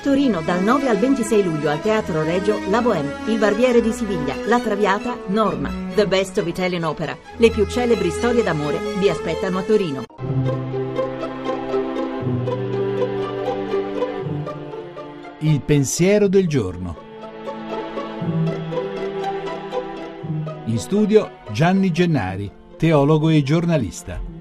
Torino dal 9 al 26 luglio al Teatro Regio La Bohème, Il Barbiere di Siviglia, La Traviata, Norma, The Best of Italian Opera. Le più celebri storie d'amore vi aspettano a Torino. Il pensiero del giorno. In studio Gianni Gennari, teologo e giornalista.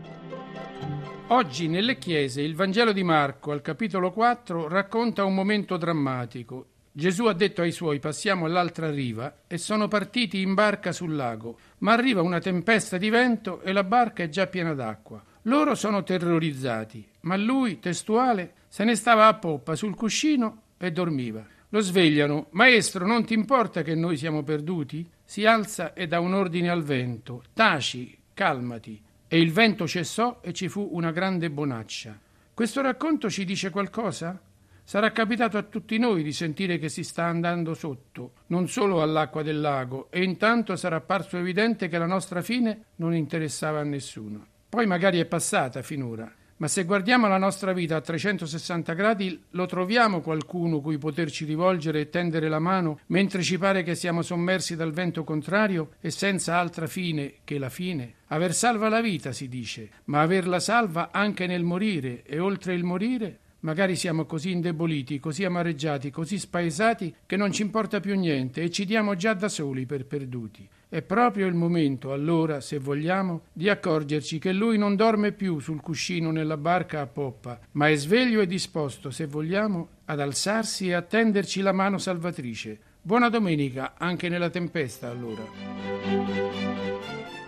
Oggi nelle chiese il Vangelo di Marco, al capitolo 4, racconta un momento drammatico. Gesù ha detto ai suoi: passiamo all'altra riva, e sono partiti in barca sul lago, ma arriva una tempesta di vento e la barca è già piena d'acqua. Loro sono terrorizzati, ma lui, testuale, se ne stava a poppa sul cuscino e dormiva. Lo svegliano: «Maestro, non ti importa che noi siamo perduti?» Si alza e dà un ordine al vento: «Taci, calmati!» E il vento cessò e ci fu una grande bonaccia. Questo racconto ci dice qualcosa? Sarà capitato a tutti noi di sentire che si sta andando sotto, non solo all'acqua del lago, e intanto sarà apparso evidente che la nostra fine non interessava a nessuno. Poi magari è passata finora, ma se guardiamo la nostra vita a 360 gradi lo troviamo qualcuno cui poterci rivolgere e tendere la mano, mentre ci pare che siamo sommersi dal vento contrario e senza altra fine che la fine. Aver salva la vita, si dice, ma averla salva anche nel morire, e oltre il morire magari siamo così indeboliti, così amareggiati, così spaesati che non ci importa più niente e ci diamo già da soli per perduti. È proprio il momento, allora, se vogliamo, di accorgerci che lui non dorme più sul cuscino nella barca a poppa, ma è sveglio e disposto, se vogliamo, ad alzarsi e a tenderci la mano salvatrice. Buona domenica anche nella tempesta, allora.